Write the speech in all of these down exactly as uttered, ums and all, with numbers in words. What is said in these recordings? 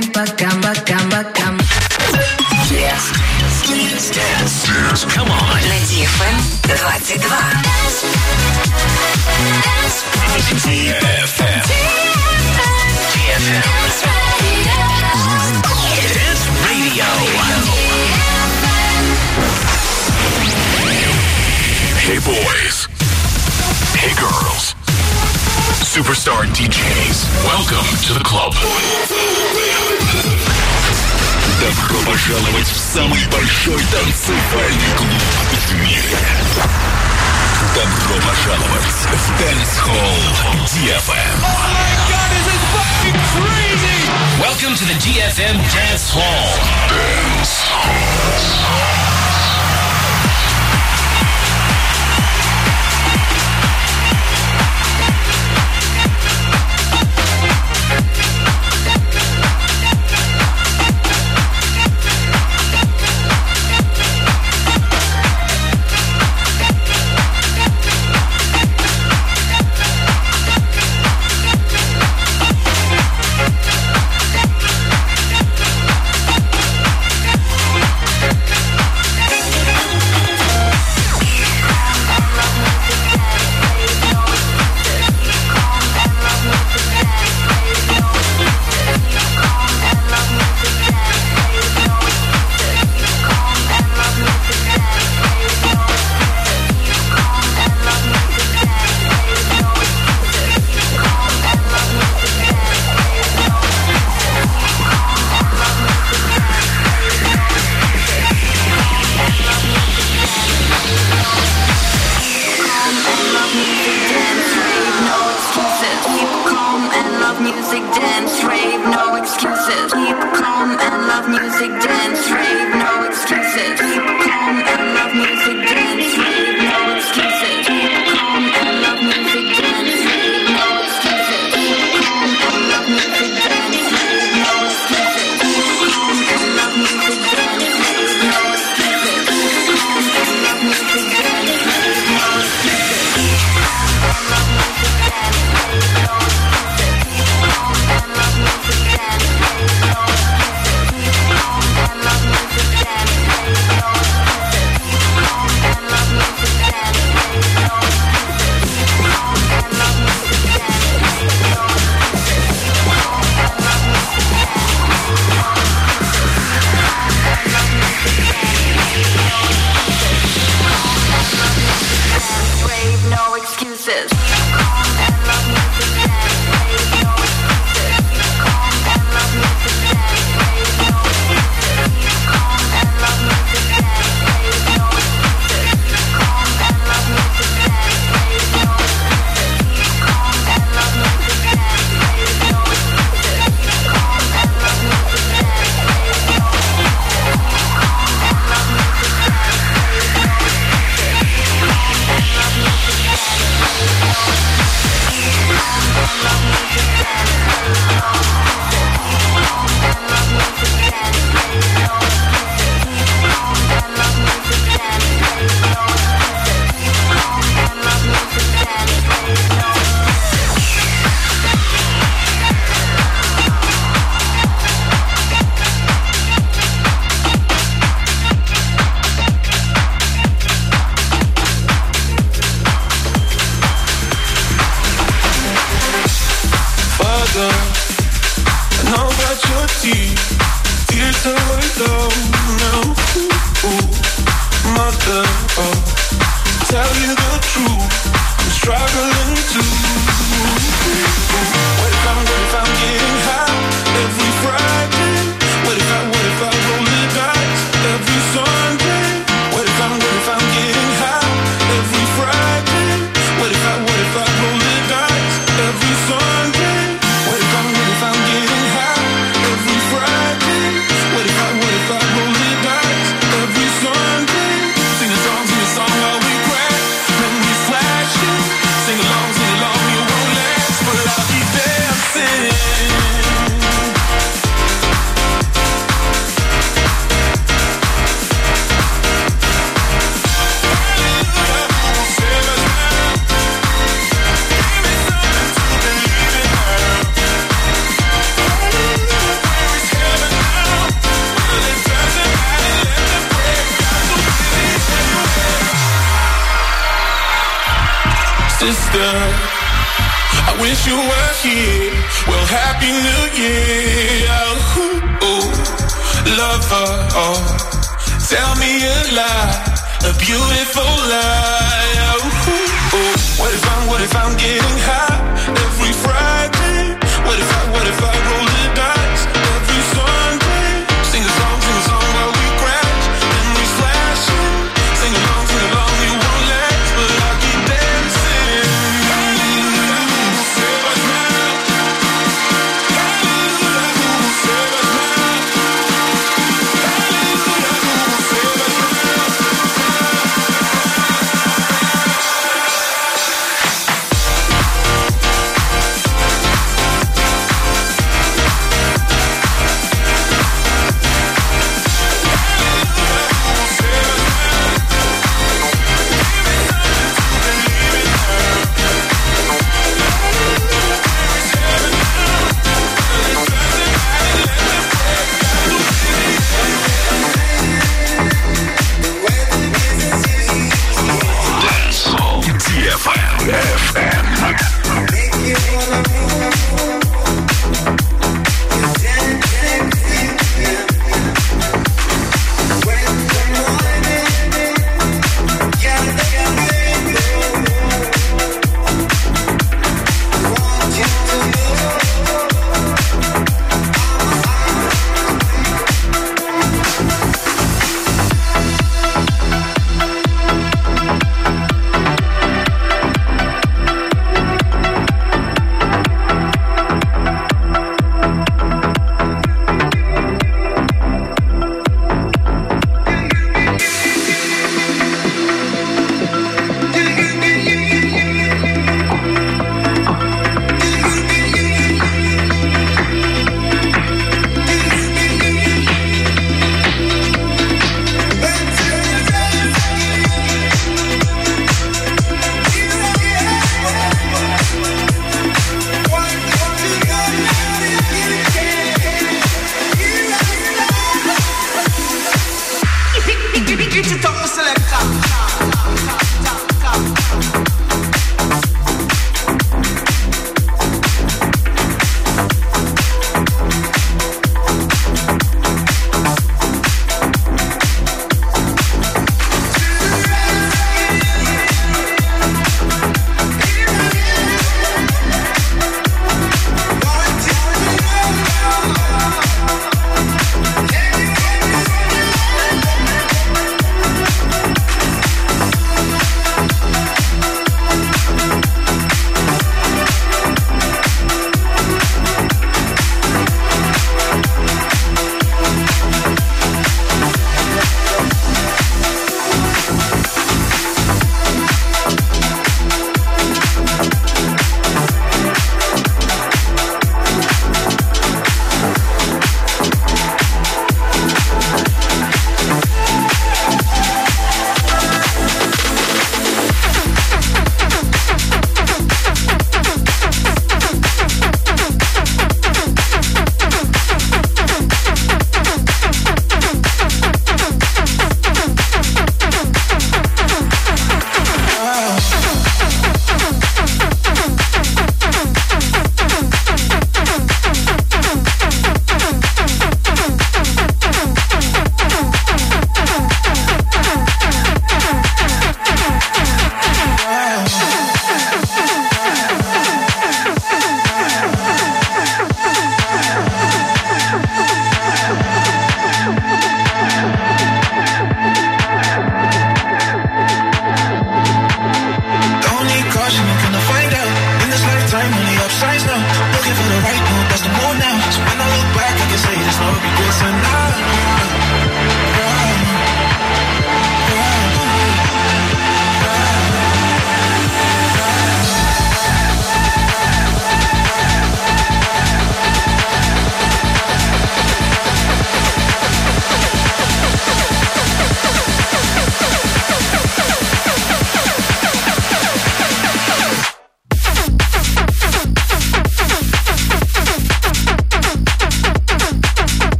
dancing, bakam, bakam, bakam. Yes, yes, yes, yes. Come on. На ди эф эм двадцать два. ди эф эм. ди эф эм. It's radio. Hey boys, hey girls, superstar ди джейс, welcome to the club. Добро пожаловать в самый большой танцевальный клуб в мире. Добро пожаловать в Dancehall ди эф эм. Oh my God, this is fucking crazy! Welcome to the ди эф эм Dance Hall. Dance Hall. Keep it. sister. I wish you were here. Well, happy new year. Ooh, ooh, lover, oh, tell me a lie, a beautiful lie. Ooh, ooh, what if I'm, what if I'm getting high every Friday? What if I, what if I roll the dice every Sunday? Sing a song, sing a song while we crash and we slash it. Sing along, sing along, you won't last, but I keep dancing. Save us now. Save us now. Save us now.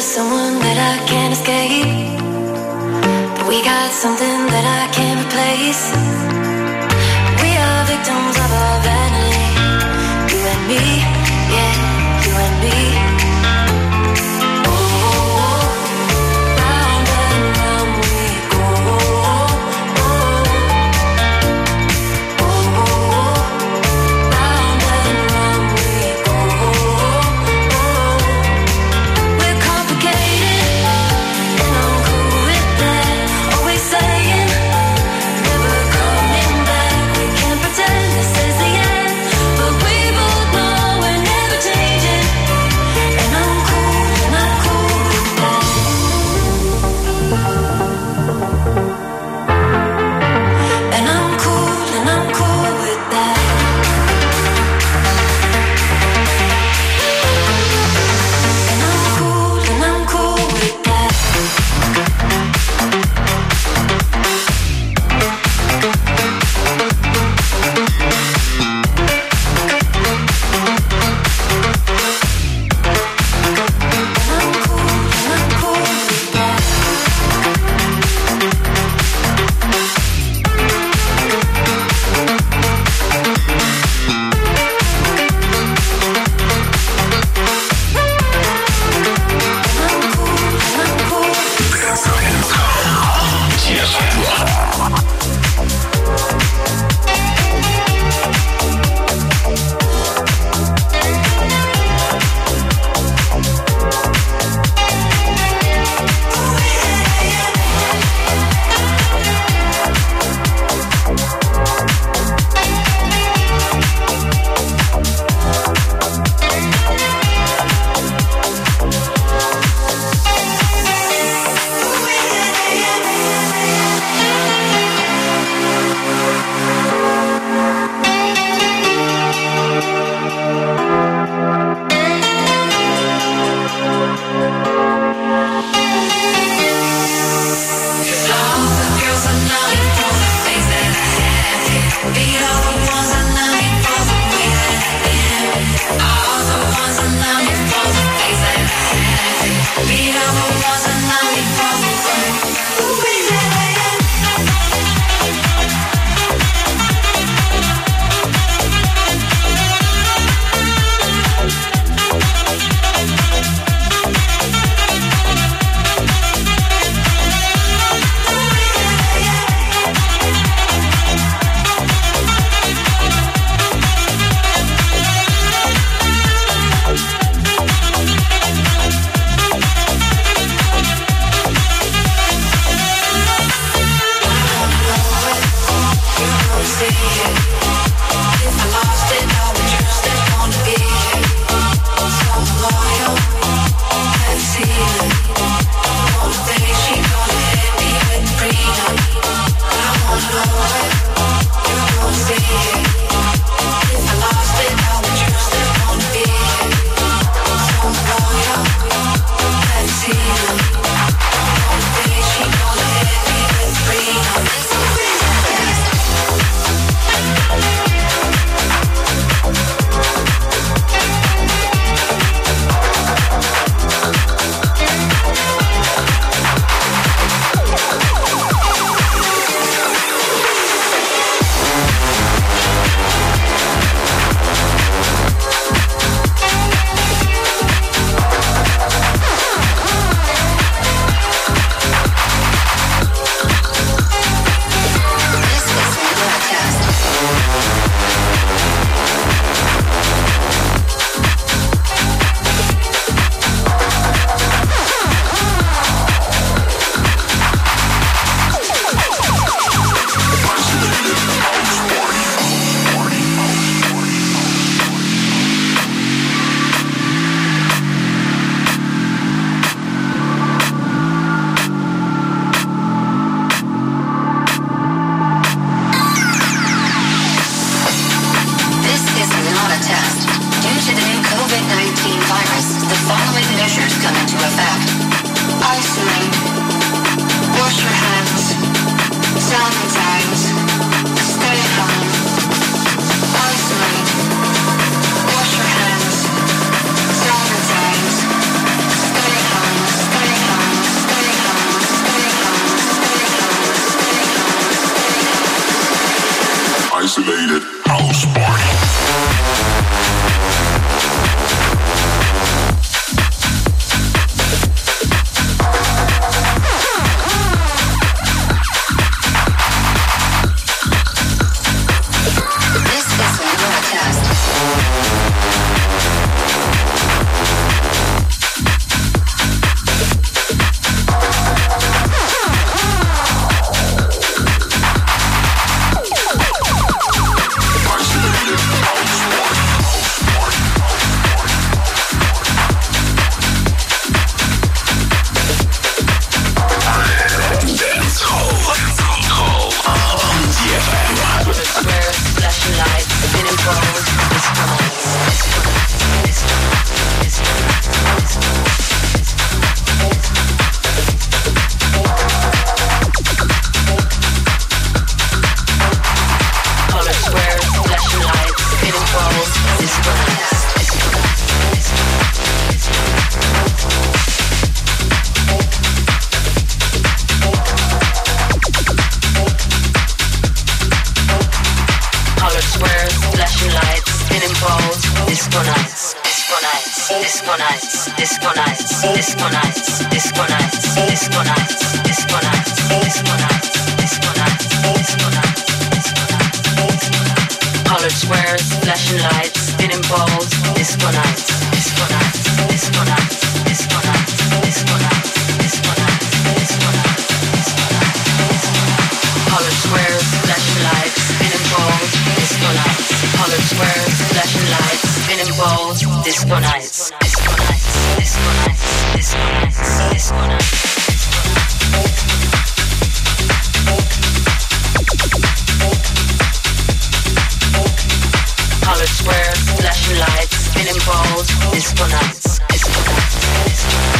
got someone that I can't escape, but we got something that I can't replace. We are victims of our vanity, you and me, yeah, you and me. Yeah. balls, disco nights, disco nights, disco nights, disco nights, disco nights, disco nights, disco nights, disco nights, disco nights, disco nights, disco nights, colored squares, flashing lights, spinning balls, disco nights, disco nights, disco nights, disco nights, disco nights, disco nights, disco nights, colored squares, flashing lights, spinning balls, disco nights. Colored squares, flashing lights, spinning balls, disco nights, disco nights, disco nights, disco nights, disco nights, colored squares, flashing lights, spinning balls, disco nights, disco nights, disco nights.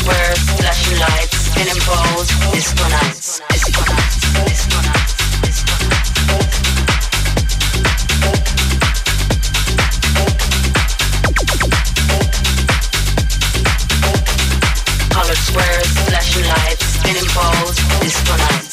Squares, flashing lights, spinning balls, disco nights, disco nights, disco nights, disco nights. Colored squares, flashing lights, spinning balls, disco nights.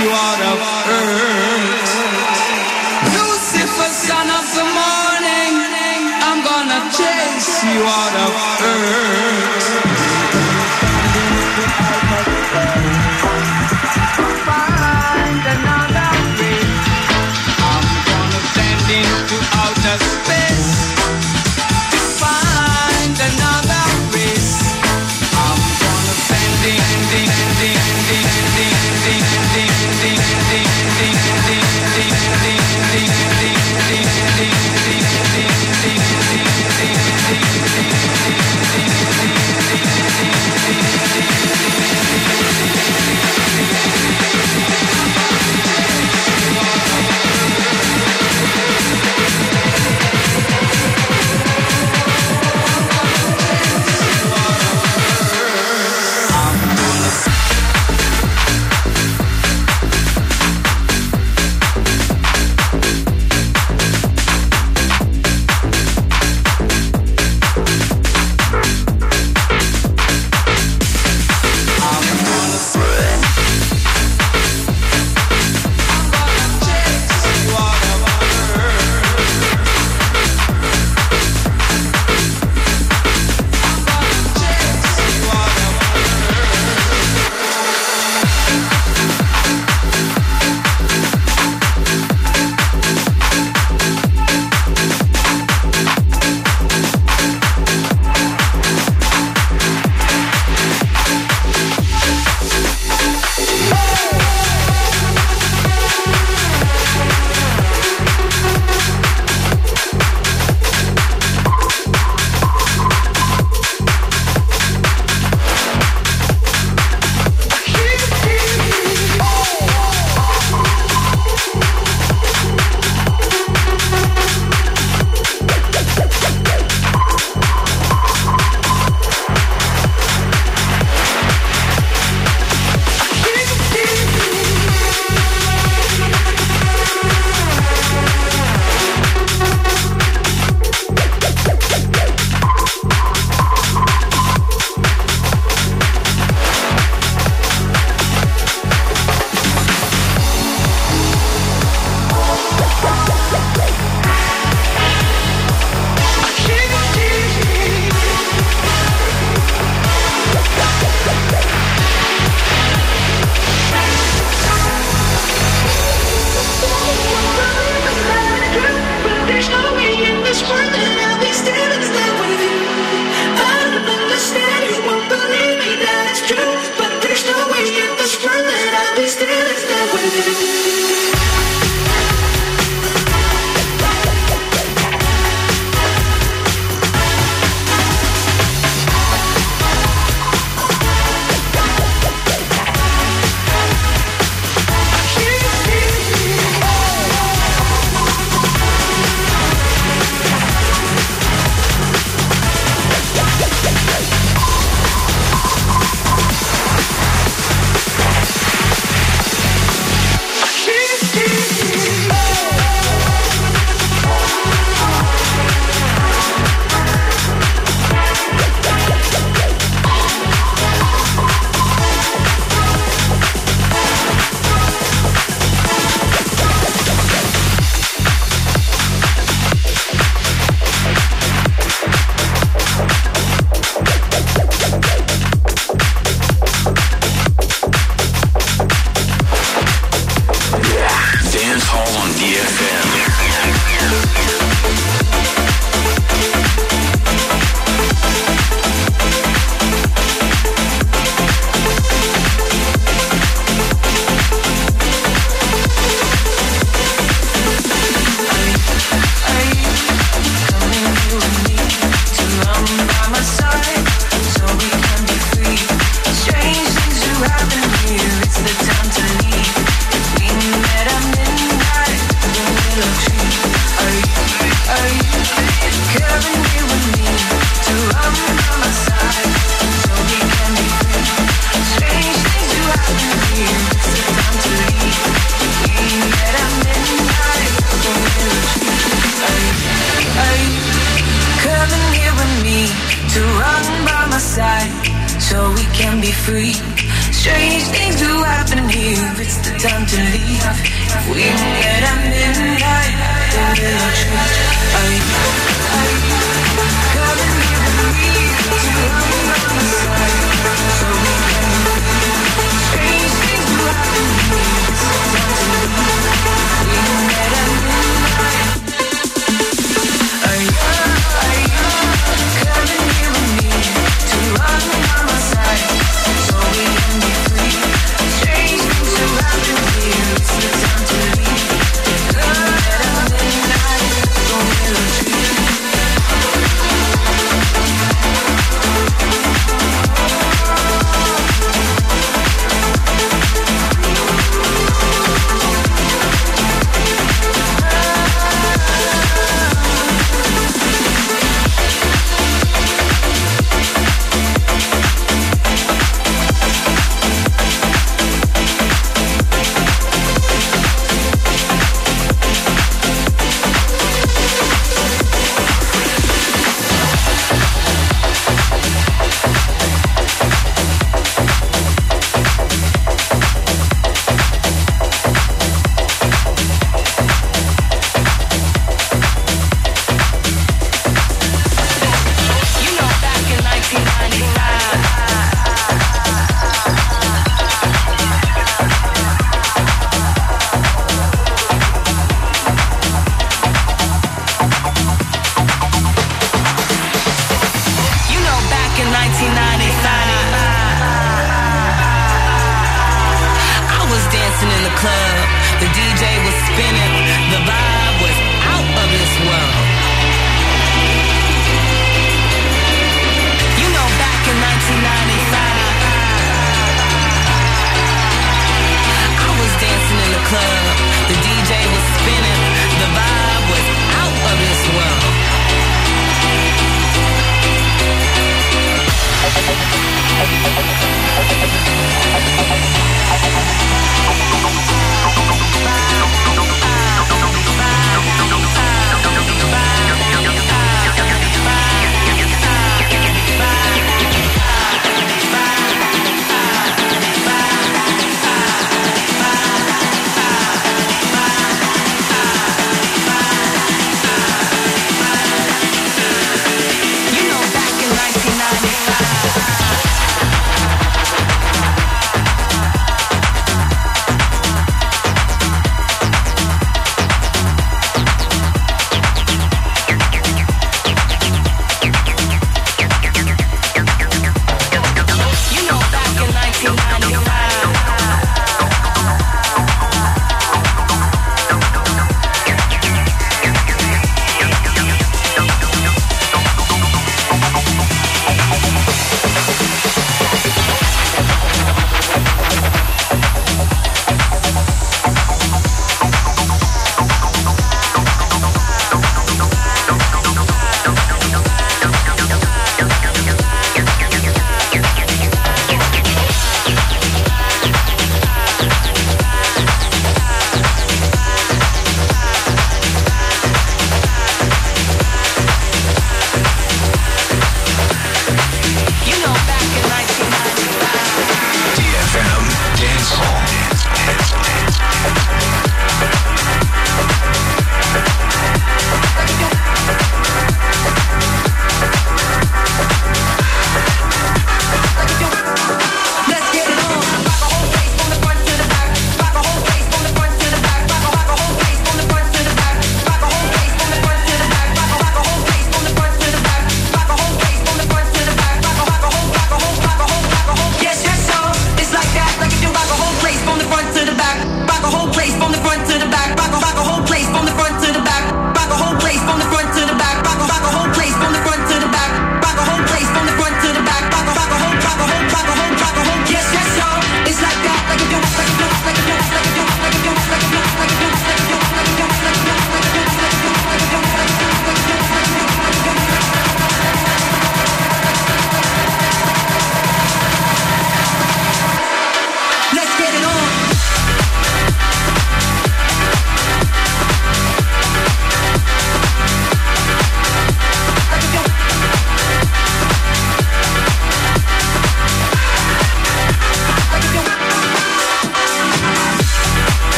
you out of earth. Lucifer, son of the morning, I'm gonna chase you out of earth. Find another way. I'm gonna send into outer space. Find another way. I'm gonna send into Are you time to leave. We met at midnight in the church. Are you, are you coming with me to run by my side? So we can strange things will happen. It's time to leave. We met at midnight. Are you, are you coming here with me to run by my side? So we can be free. Strange things will happen. It's time to leave. Good at midnight.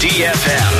ди эф эм.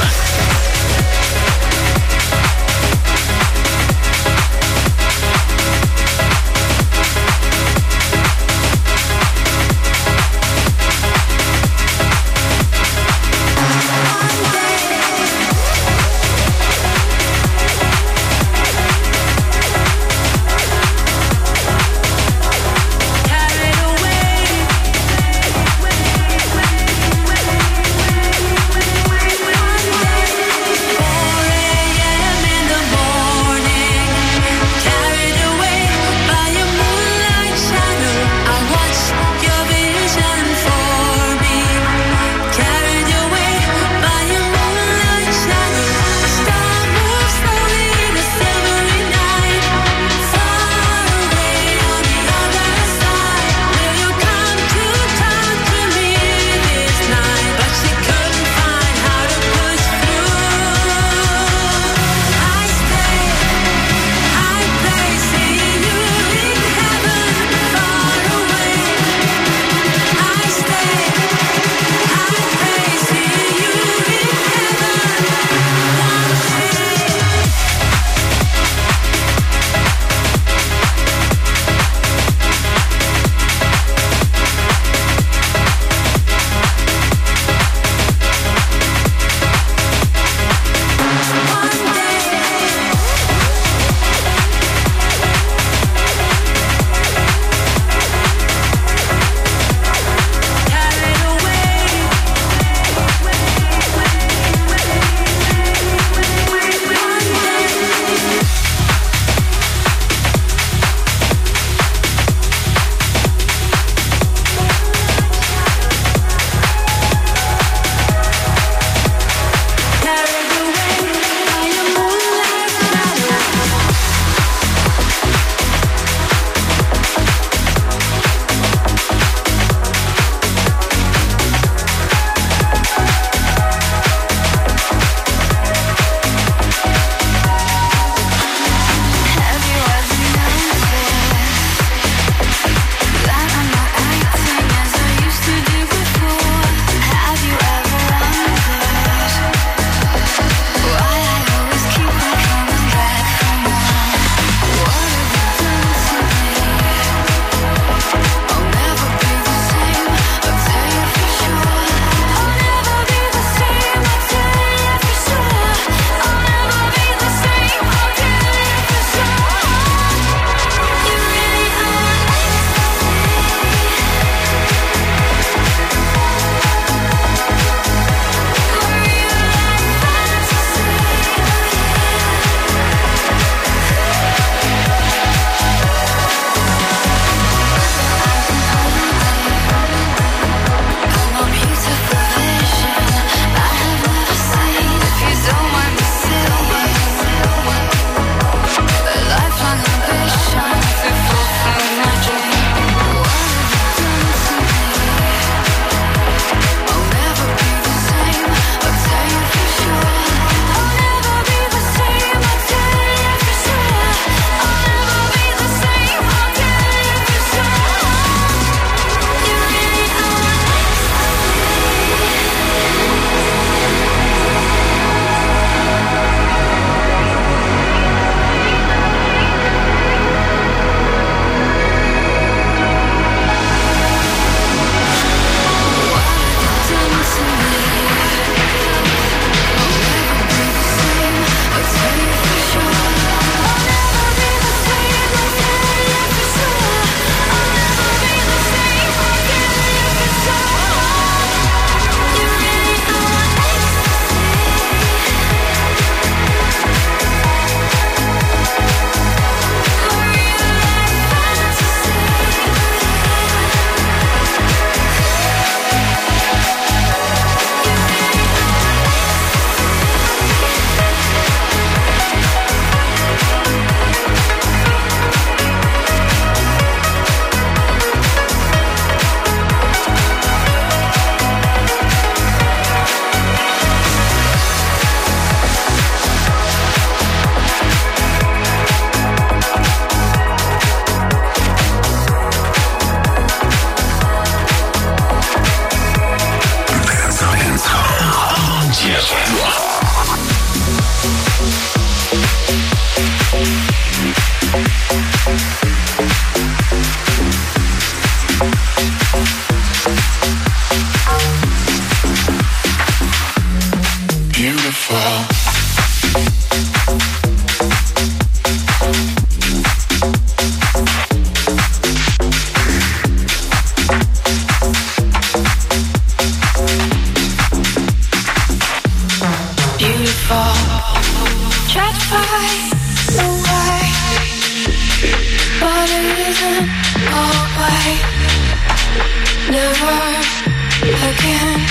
again.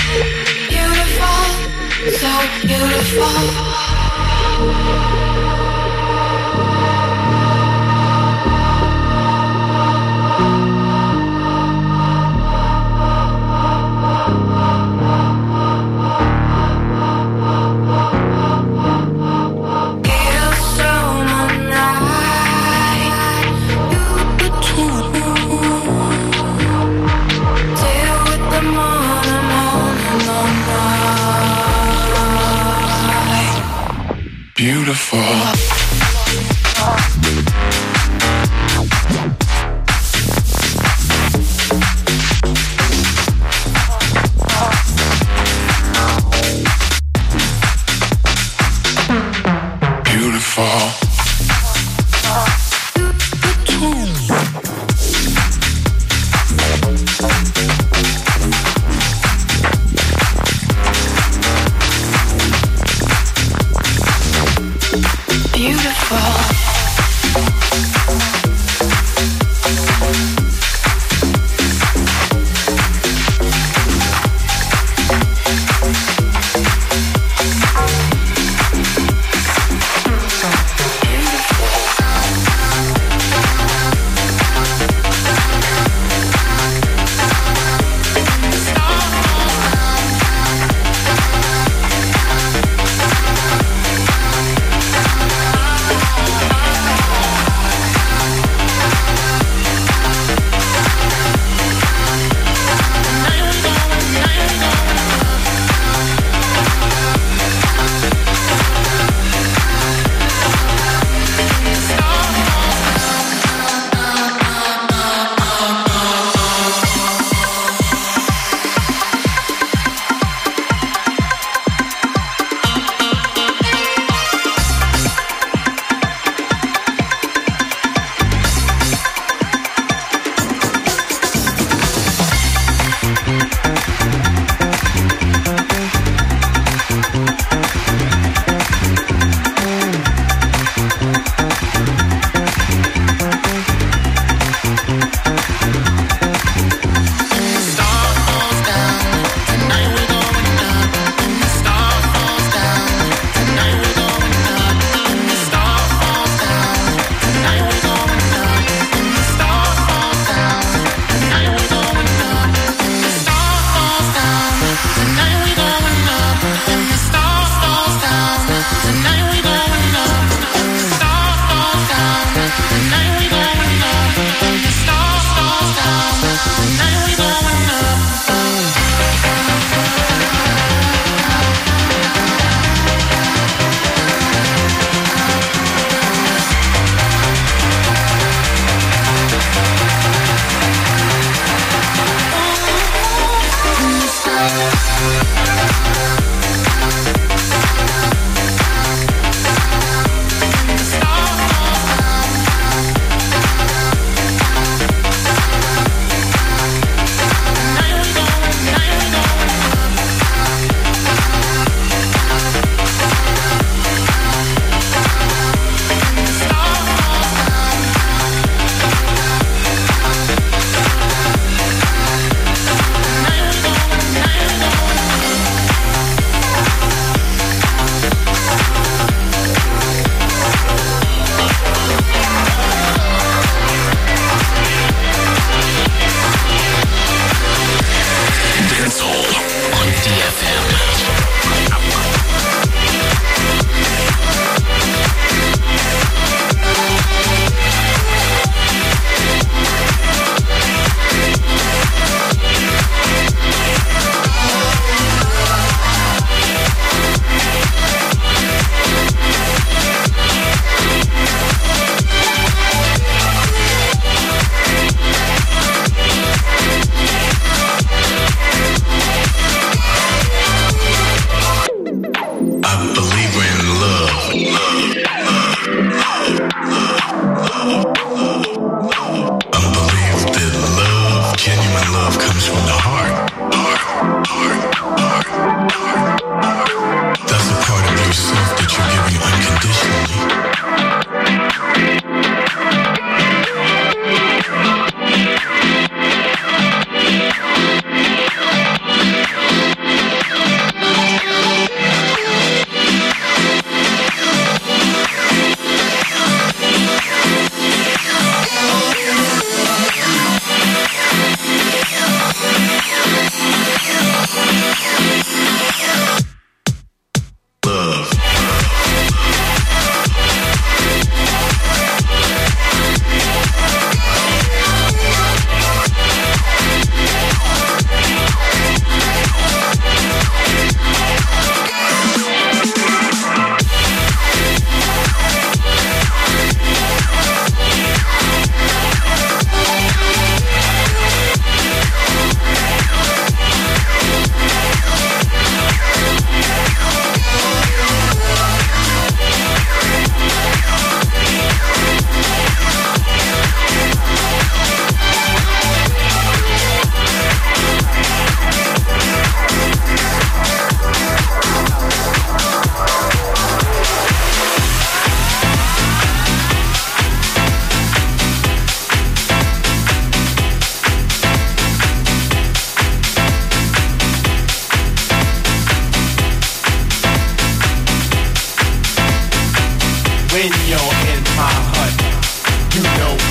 Beautiful, so beautiful. Beautiful. Beautiful. Beautiful.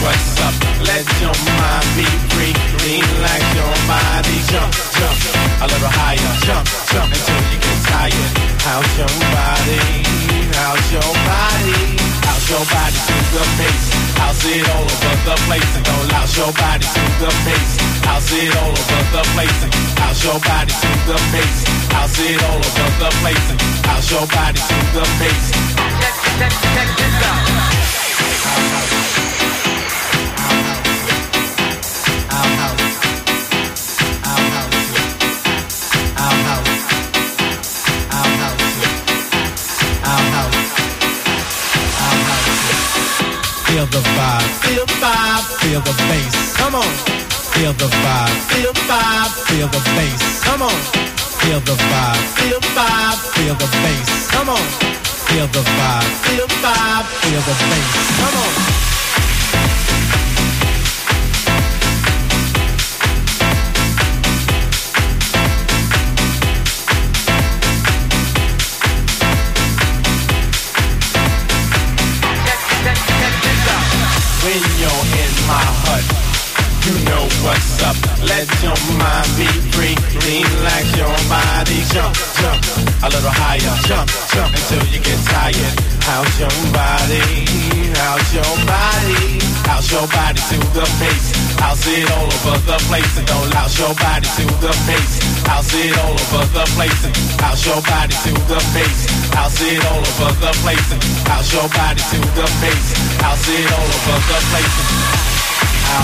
what's up. Let your mind be free. Relax your body. Jump, jump a little higher. Jump, jump until you get tired. How's your body? How's your body? How's your body to the face? How's it all over the place? And don't louse your body to the face. How's it all over the place? And how's your body to the face? How's it all over the place? And how's your body to the face? Check, check, check this out. Feel the vibe, feel the vibe, feel the bass. Come on, feel the vibe, feel the vibe, feel the bass. Come on, feel the vibe, feel the vibe, feel the bass. Come on, feel the vibe, feel the vibe, feel the bass. Come on. When you're in my hut, you know what's up. Let your mind be free. Relax your body. Jump, jump a little higher. Jump, jump until you get tired. How's your body? How's your body? How's your body to the face? How's it all over the place? And don't louse your body to the face. How's it all over the place? And how's your body to the face? How's it all over the place? And how's your body to the face? How's it all over the place? How,